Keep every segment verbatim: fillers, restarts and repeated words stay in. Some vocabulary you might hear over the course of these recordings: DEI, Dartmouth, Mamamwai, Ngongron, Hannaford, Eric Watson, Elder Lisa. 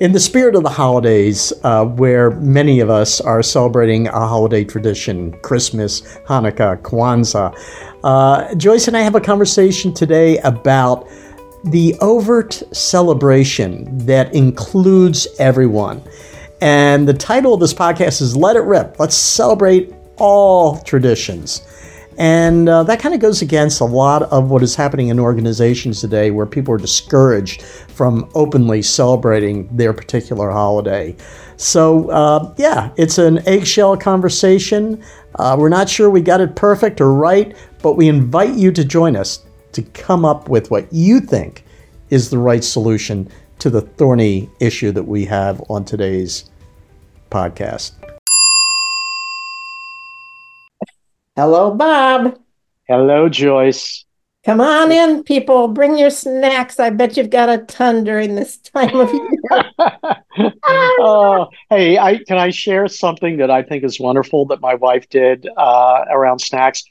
In the spirit of the holidays, uh, where many of us are celebrating a holiday tradition, Christmas, Hanukkah, Kwanzaa, uh, Joyce and I have a conversation today about the overt celebration that includes everyone. And the title of this podcast is Let It Rip. Let's celebrate all traditions. And uh, that kind of goes against a lot of what is happening in organizations today, where people are discouraged from openly celebrating their particular holiday. So uh, yeah, it's an eggshell conversation. Uh, we're not sure we got it perfect or right, but we invite you to join us to come up with what you think is the right solution to the thorny issue that we have on today's podcast. Hello, Bob. Hello, Joyce. Come on in, people. Bring your snacks. I bet you've got a ton during this time of year. oh, hey, I, can I share something that I think is wonderful that my wife did uh, around snacks?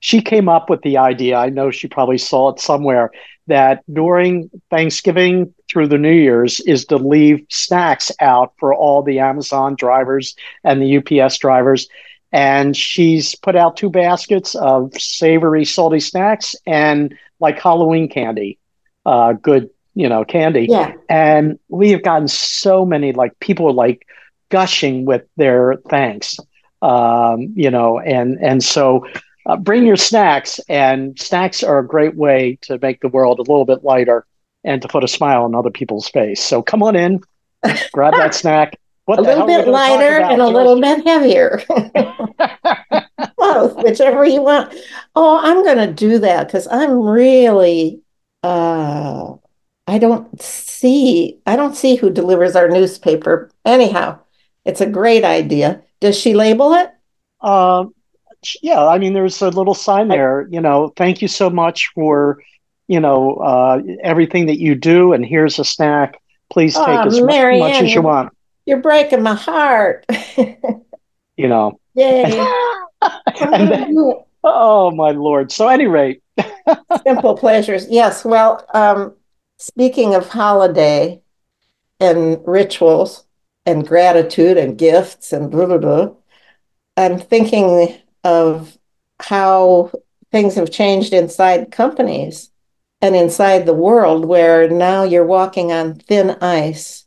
She came up with the idea. I know she probably saw it somewhere, that during Thanksgiving through the New Year's is to leave snacks out for all the Amazon drivers and the U P S drivers. And she's put out two baskets of savory, salty snacks and like Halloween candy, uh, good, you know, candy. Yeah. And we have gotten so many, like, people are, like, gushing with their thanks, um, you know, and, and so uh, bring your snacks, and snacks are a great way to make the world a little bit lighter and to put a smile on other people's face. So come on in, grab that snack. What a little bit lighter and a little bit heavier. Both, whichever you want. Oh, I'm going to do that because I'm really, uh, I don't see, I don't see who delivers our newspaper. Anyhow, it's a great idea. Does she label it? Uh, yeah, I mean, there's a little sign there, you know, thank you so much for, you know, uh, everything that you do. And here's a snack. Please take oh, as Mary much Ann, as you want. You're breaking my heart. You know. Yay. then, oh, my Lord. So at any rate. Simple pleasures. Yes. Well, um, speaking of holiday and rituals and gratitude and gifts and blah, blah, blah, I'm thinking of how things have changed inside companies and inside the world, where now you're walking on thin ice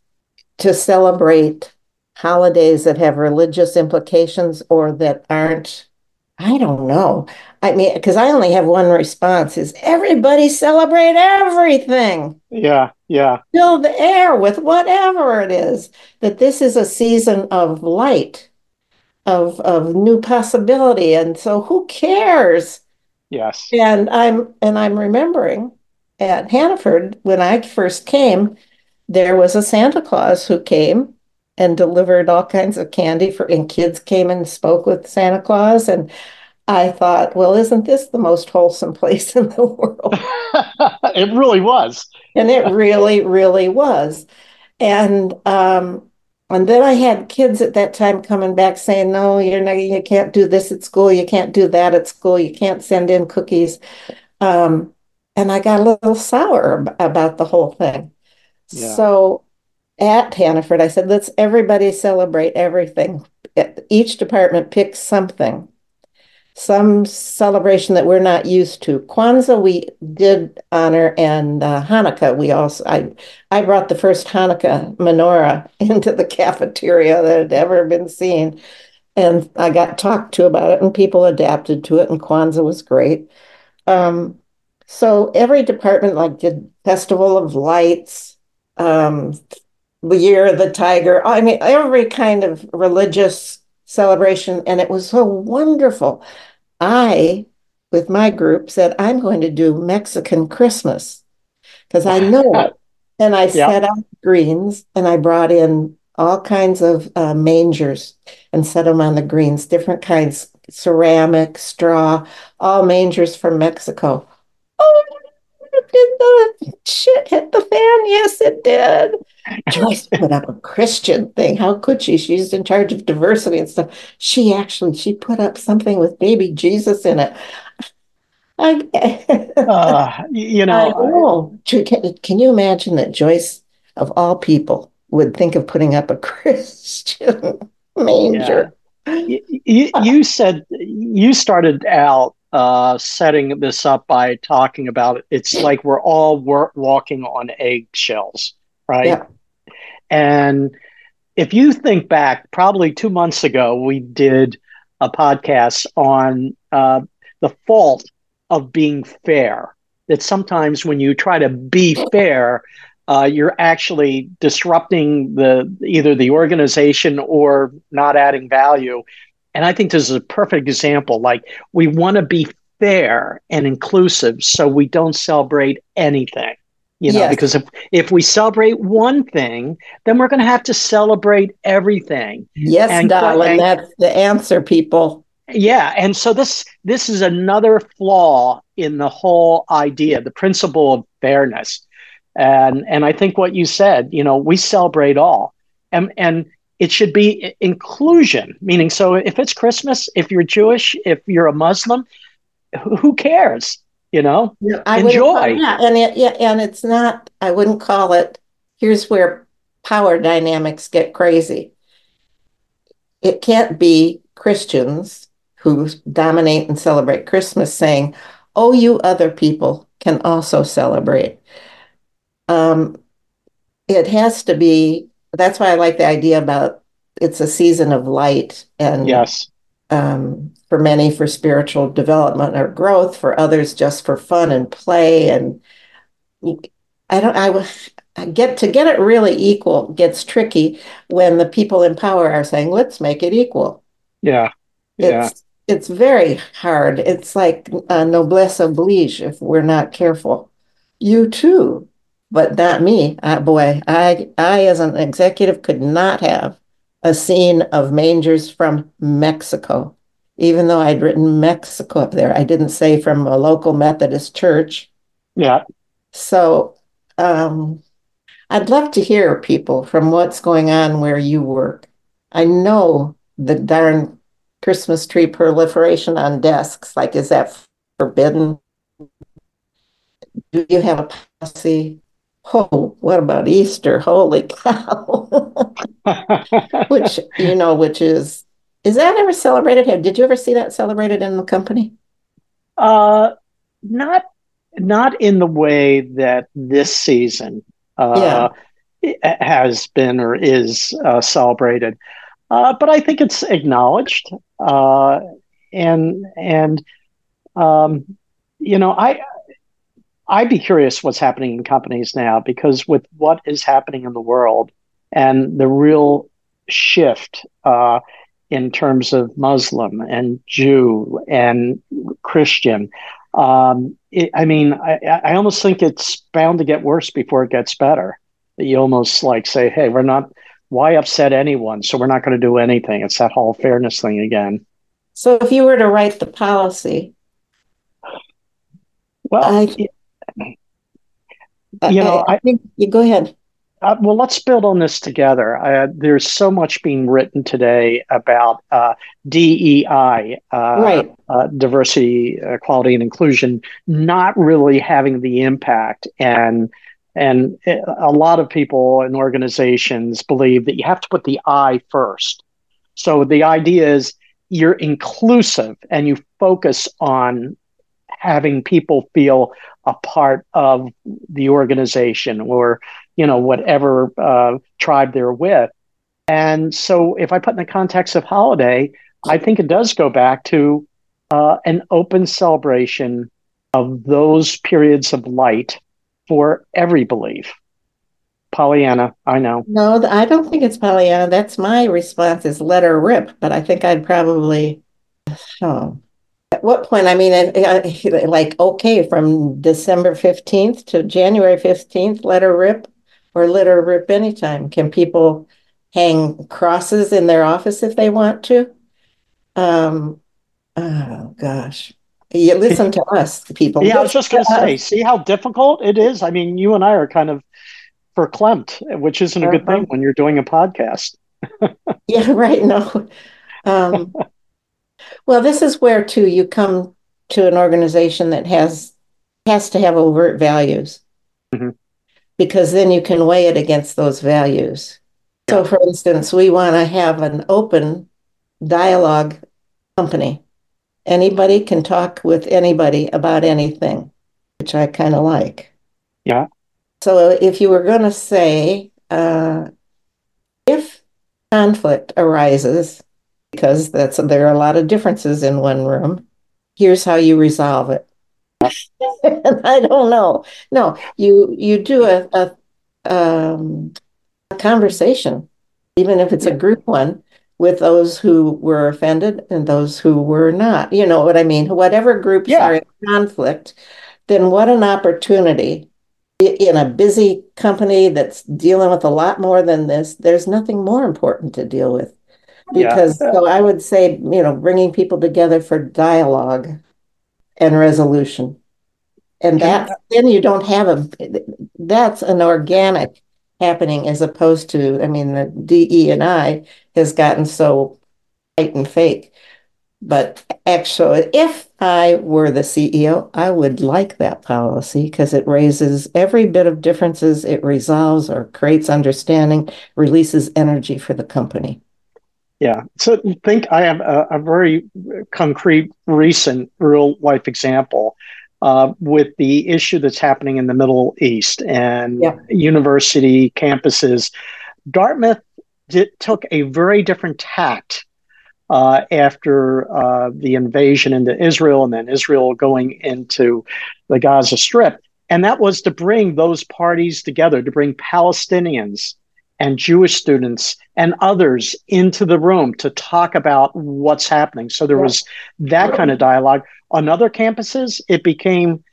to celebrate holidays that have religious implications or that aren't. I don't know. I mean, because I only have one response is everybody celebrate everything. Yeah, yeah. Fill the air with whatever it is, that this is a season of light, of of new possibility. And so who cares? Yes. And I'm and I'm remembering at Hannaford, when I first came, there was a Santa Claus who came and delivered all kinds of candy for, and kids came and spoke with Santa Claus. And I thought, well, isn't this the most wholesome place in the world? It really was. And it really, really was. And um, and then I had kids at that time coming back saying, no, you're not, you can't do this at school. You can't do that at school. You can't send in cookies. Um, and I got a little sour about the whole thing. Yeah. So at Hannaford, I said, let's everybody celebrate everything. Each department picks something, some celebration that we're not used to. Kwanzaa we did honor, and uh, Hanukkah we also, I, I brought the first Hanukkah menorah into the cafeteria that had ever been seen. And I got talked to about it, and people adapted to it, and Kwanzaa was great. Um, so every department, like, did Festival of Lights, Um, the Year of the Tiger. I mean, every kind of religious celebration. And it was so wonderful. I, with my group, said, I'm going to do Mexican Christmas because I know it. And I yeah. set out greens, and I brought in all kinds of uh, mangers and set them on the greens, different kinds, ceramic, straw, all mangers from Mexico. Oh, did the shit hit the fan? Yes, it did. Joyce put up a Christian thing. How could she? She's in charge of diversity and stuff. She actually, she put up something with baby Jesus in it. I, uh, you know, I know. Can, can you imagine that Joyce, of all people, would think of putting up a Christian manger. Yeah. You, you said you started out uh, setting this up by talking about it. It's like we're all wor- walking on eggshells, right? Yeah. And if you think back, probably two months ago, we did a podcast on uh, the fault of being fair. That sometimes when you try to be fair, uh, you're actually disrupting the either the organization or not adding value. And I think this is a perfect example. Like, we want to be fair and inclusive, so we don't celebrate anything. You know, yes. Because if, if we celebrate one thing, then we're going to have to celebrate everything. Yes, and, darling, and, that's the answer, people. Yeah, and so this this is another flaw in the whole idea, the principle of fairness. And and I think what you said, you know, we celebrate all, and and it should be inclusion. Meaning, so if it's Christmas, if you're Jewish, if you're a Muslim, who cares? You know, I enjoy. And it, yeah, and it's not, I wouldn't call it, here's where power dynamics get crazy. It can't be Christians who dominate and celebrate Christmas saying, oh, you other people can also celebrate. Um, it has to be, that's why I like the idea about it's a season of light and yes. Um, for many, for spiritual development or growth, for others, just for fun and play. And I don't, I, I get to get it really equal gets tricky when the people in power are saying, let's make it equal. Yeah. Yeah. It's, it's very hard. It's like a noblesse oblige if we're not careful. You too, but not me. I, boy, I, I as an executive could not have a scene of mangers from Mexico. Even though I'd written Mexico up there, I didn't say from a local Methodist church. Yeah. So um, I'd love to hear people from what's going on where you work. I know the darn Christmas tree proliferation on desks. Like, is that forbidden? Do you have a policy? Oh, what about Easter? Holy cow. Which, you know, which is, is that ever celebrated? Did you ever see that celebrated in the company? Uh, not not in the way that this season uh, yeah. has been or is uh, celebrated, uh, but I think it's acknowledged. Uh, and and um, you know, I I'd be curious what's happening in companies now, because with what is happening in the world and the real shift. Uh, in terms of Muslim and Jew and Christian. Um, it, I mean, I, I almost think it's bound to get worse before it gets better. You almost like say, hey, we're not, why upset anyone? So we're not going to do anything. It's that whole fairness thing again. So if you were to write the policy. Well, I, you know, I, I think you go ahead. Uh, well, let's build on this together. Uh, there's so much being written today about uh, D E I, uh, right. uh, diversity, equality, and inclusion, not really having the impact. And and a lot of people and organizations believe that you have to put the I first. So the idea is you're inclusive and you focus on having people feel a part of the organization or, you know, whatever uh, tribe they're with. And so if I put in the context of holiday, I think it does go back to uh, an open celebration of those periods of light for every belief. Pollyanna, I know. No, I don't think it's Pollyanna. That's my response is let her rip, but I think I'd probably... Oh. At what point? I mean, like, okay, from December fifteenth to January fifteenth, let her rip, or let her rip anytime. Can people hang crosses in their office if they want to? Um, oh, gosh. You listen to us, people. Yeah, I was just going to say, see how difficult it is? I mean, you and I are kind of verklempt, which isn't a good thing when you're doing a podcast. Yeah, right. No. Um Well, this is where, too, you come to an organization that has has to have overt values, mm-hmm. because then you can weigh it against those values. So for instance, we want to have an open dialogue company. Anybody can talk with anybody about anything, which I kind of like. Yeah. So if you were going to say, uh, if conflict arises, because that's there are a lot of differences in one room, here's how you resolve it. And I don't know. No, you you do a, a, um, a conversation, even if it's yeah. a group one, with those who were offended and those who were not. You know what I mean? Whatever groups yeah. are in conflict, then what an opportunity in a busy company that's dealing with a lot more than this. There's nothing more important to deal with. Because yeah. so I would say, you know, bringing people together for dialogue and resolution. And that yeah. then you don't have a, that's an organic happening as opposed to, I mean, the D E I has gotten so tight and fake. But actually, if I were the C E O, I would like that policy because it raises every bit of differences. It resolves or creates understanding, releases energy for the company. Yeah. So think I have a, a very concrete, recent, real-life example uh, with the issue that's happening in the Middle East and yeah. university campuses. Dartmouth did, took a very different tact uh, after uh, the invasion into Israel and then Israel going into the Gaza Strip. And that was to bring those parties together, to bring Palestinians and Jewish students and others into the room to talk about what's happening. So there was that kind of dialogue. On other campuses, it became,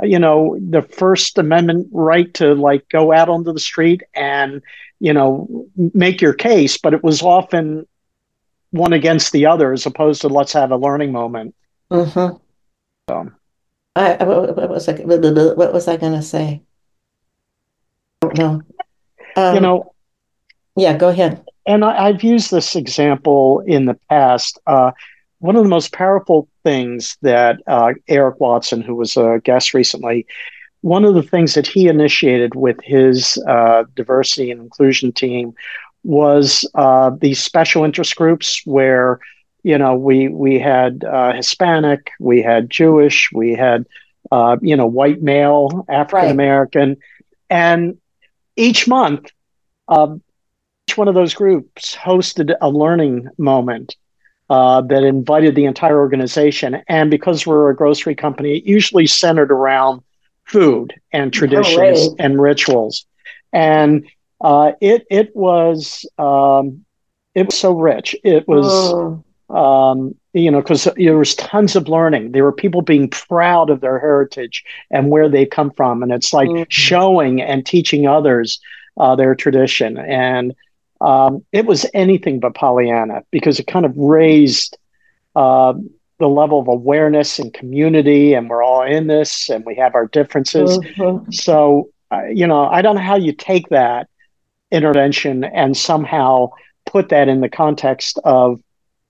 you know, the First Amendment right to like go out onto the street and, you know, make your case, but it was often one against the other as opposed to let's have a learning moment. Mm-hmm. So. I, I, what was I, what was I going to say? I don't know. Um, you know, Yeah, go ahead. And I, I've used this example in the past. Uh, one of the most powerful things that uh, Eric Watson, who was a guest recently, one of the things that he initiated with his uh, diversity and inclusion team was uh, these special interest groups where, you know, we we had uh, Hispanic, we had Jewish, we had, uh, you know, white male, African-American. Right. And each month, uh, each one of those groups hosted a learning moment uh, that invited the entire organization. And because we're a grocery company, it usually centered around food and traditions oh, right. and rituals. And uh, it it was um, it was so rich. It was oh. um, you know because there was tons of learning. There were people being proud of their heritage and where they come from, and it's like mm-hmm. showing and teaching others uh, their tradition and. Um, it was anything but Pollyanna because it kind of raised uh, the level of awareness and community, and we're all in this, and we have our differences. Mm-hmm. So, uh, you know, I don't know how you take that intervention and somehow put that in the context of,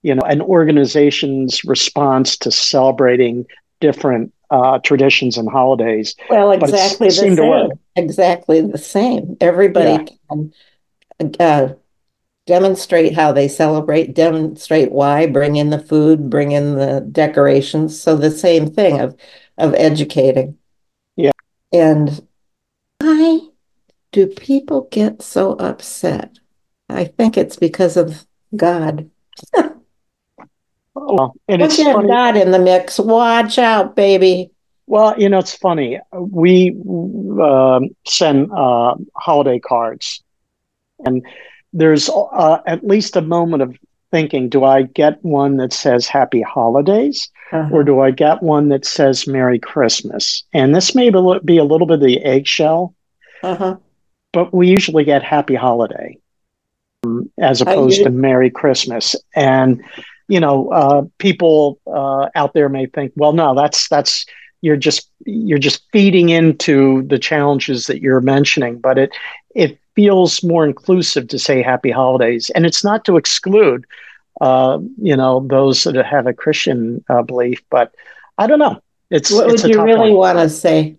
you know, an organization's response to celebrating different uh, traditions and holidays. Well, exactly the same. Exactly the same. Everybody yeah. can. Uh, demonstrate how they celebrate, demonstrate why, bring in the food, bring in the decorations. So the same thing of of educating. Yeah. And why do people get so upset? I think it's because of God. Well, and it's funny. God in the mix. Watch out, baby. Well, you know, it's funny. We uh, send uh, holiday cards. And there's uh, at least a moment of thinking, do I get one that says Happy Holidays uh-huh. or do I get one that says Merry Christmas? And this may be a little bit of the eggshell, uh-huh. but we usually get Happy Holiday um, as opposed to Merry Christmas. And, you know, uh, people uh, out there may think, well, no, that's that's you're just you're just feeding into the challenges that you're mentioning. But it it. feels more inclusive to say Happy Holidays. And it's not to exclude, uh, you know, those that have a Christian uh, belief, but I don't know. It's, what it's would you really want to say?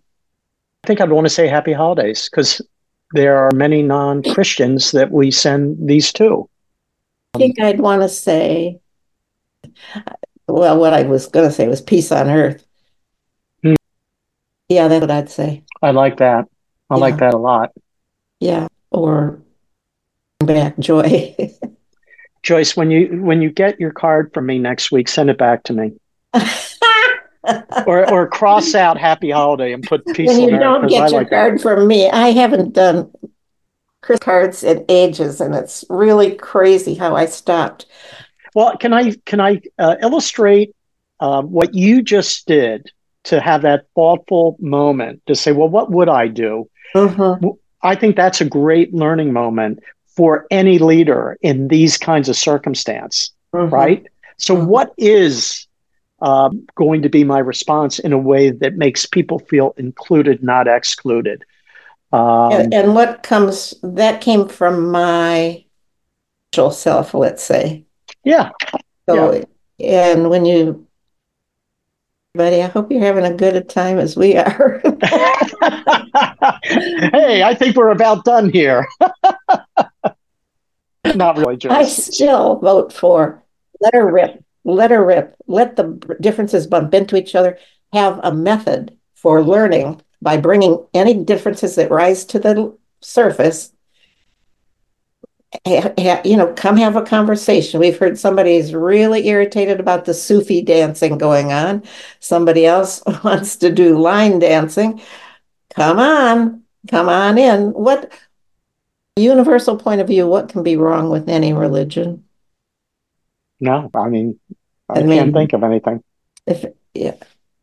I think I'd want to say Happy Holidays because there are many non-Christians that we send these to. I think I'd want to say, well, what I was going to say was peace on earth. Hmm. Yeah, that's what I'd say. I like that. I yeah. like that a lot. Yeah, or back joy. Joyce, when you when you get your card from me next week, send it back to me. or or cross out happy holiday and put peace on earth. When you don't get your card from me, I haven't done Christmas cards in ages, and it's really crazy how I stopped. Well, can I can I uh, illustrate uh, what you just did to have that thoughtful moment to say, well, what would I do? Mm-hmm. I think that's a great learning moment for any leader in these kinds of circumstance, mm-hmm. right? So mm-hmm. what is uh, going to be my response in a way that makes people feel included, not excluded? Um, and, and what comes, that came from my social self, let's say. Yeah. So, yeah. And when you, buddy, I hope you're having a good time as we are. Hey, I think we're about done here. Not really, Joyce. I still vote for let her rip, let her rip, let the differences bump into each other, have a method for learning by bringing any differences that rise to the surface. You know, come have a conversation. We've heard somebody's really irritated about the Sufi dancing going on. Somebody else wants to do line dancing. Come on, come on in. What universal point of view, what can be wrong with any religion? No, I mean, I, I mean, can't think of anything. If yeah,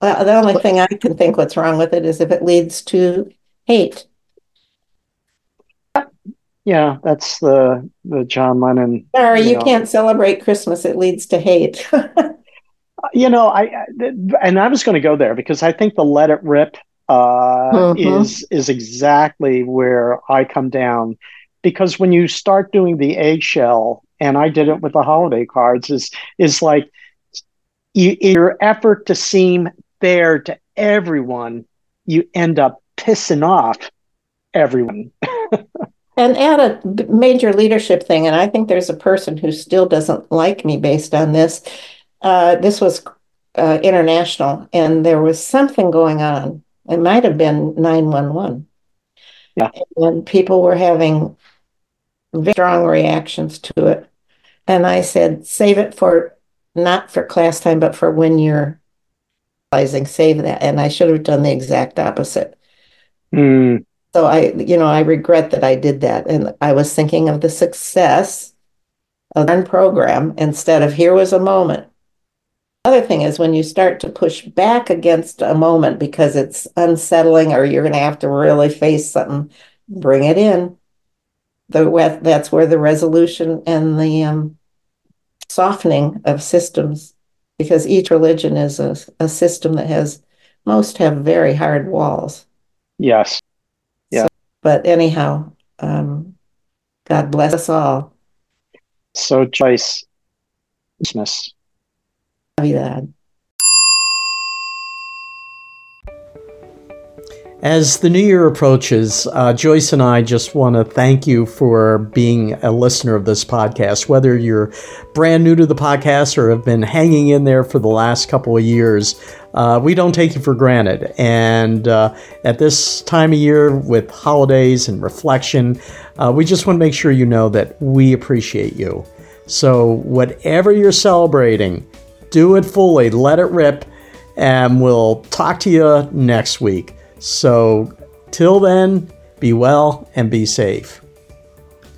well, the only thing I can think what's wrong with it is if it leads to hate. Yeah, that's the, the John Lennon. Sorry, you, know. you can't celebrate Christmas. It leads to hate. you know, I, I and I was going to go there because I think the let it rip uh, mm-hmm. is is exactly where I come down. Because when you start doing the eggshell, and I did it with the holiday cards, is is like you, in your effort to seem fair to everyone, you end up pissing off everyone. And add a major leadership thing, and I think there's a person who still doesn't like me based on this. Uh, this was uh, international, and there was something going on. It might have been nine one one. Yeah. And people were having very strong reactions to it. And I said, save it for, not for class time, but for when you're realizing, save that. And I should have done the exact opposite. Mm. So I, you know, I regret that I did that. And I was thinking of the success of the program instead of here was a moment. Other thing is when you start to push back against a moment because it's unsettling or you're going to have to really face something, bring it in. The, that's where the resolution and the um, softening of systems, because each religion is a, a system that has, most have very hard walls. Yes. But anyhow, um, God bless us all. So, Joyce, Christmas. Navidad. As the new year approaches, uh, Joyce and I just want to thank you for being a listener of this podcast, whether you're brand new to the podcast or have been hanging in there for the last couple of years. Uh, we don't take you for granted. And uh, at this time of year with holidays and reflection, uh, we just want to make sure you know that we appreciate you. So whatever you're celebrating, do it fully, let it rip, and we'll talk to you next week. So till then, be well and be safe.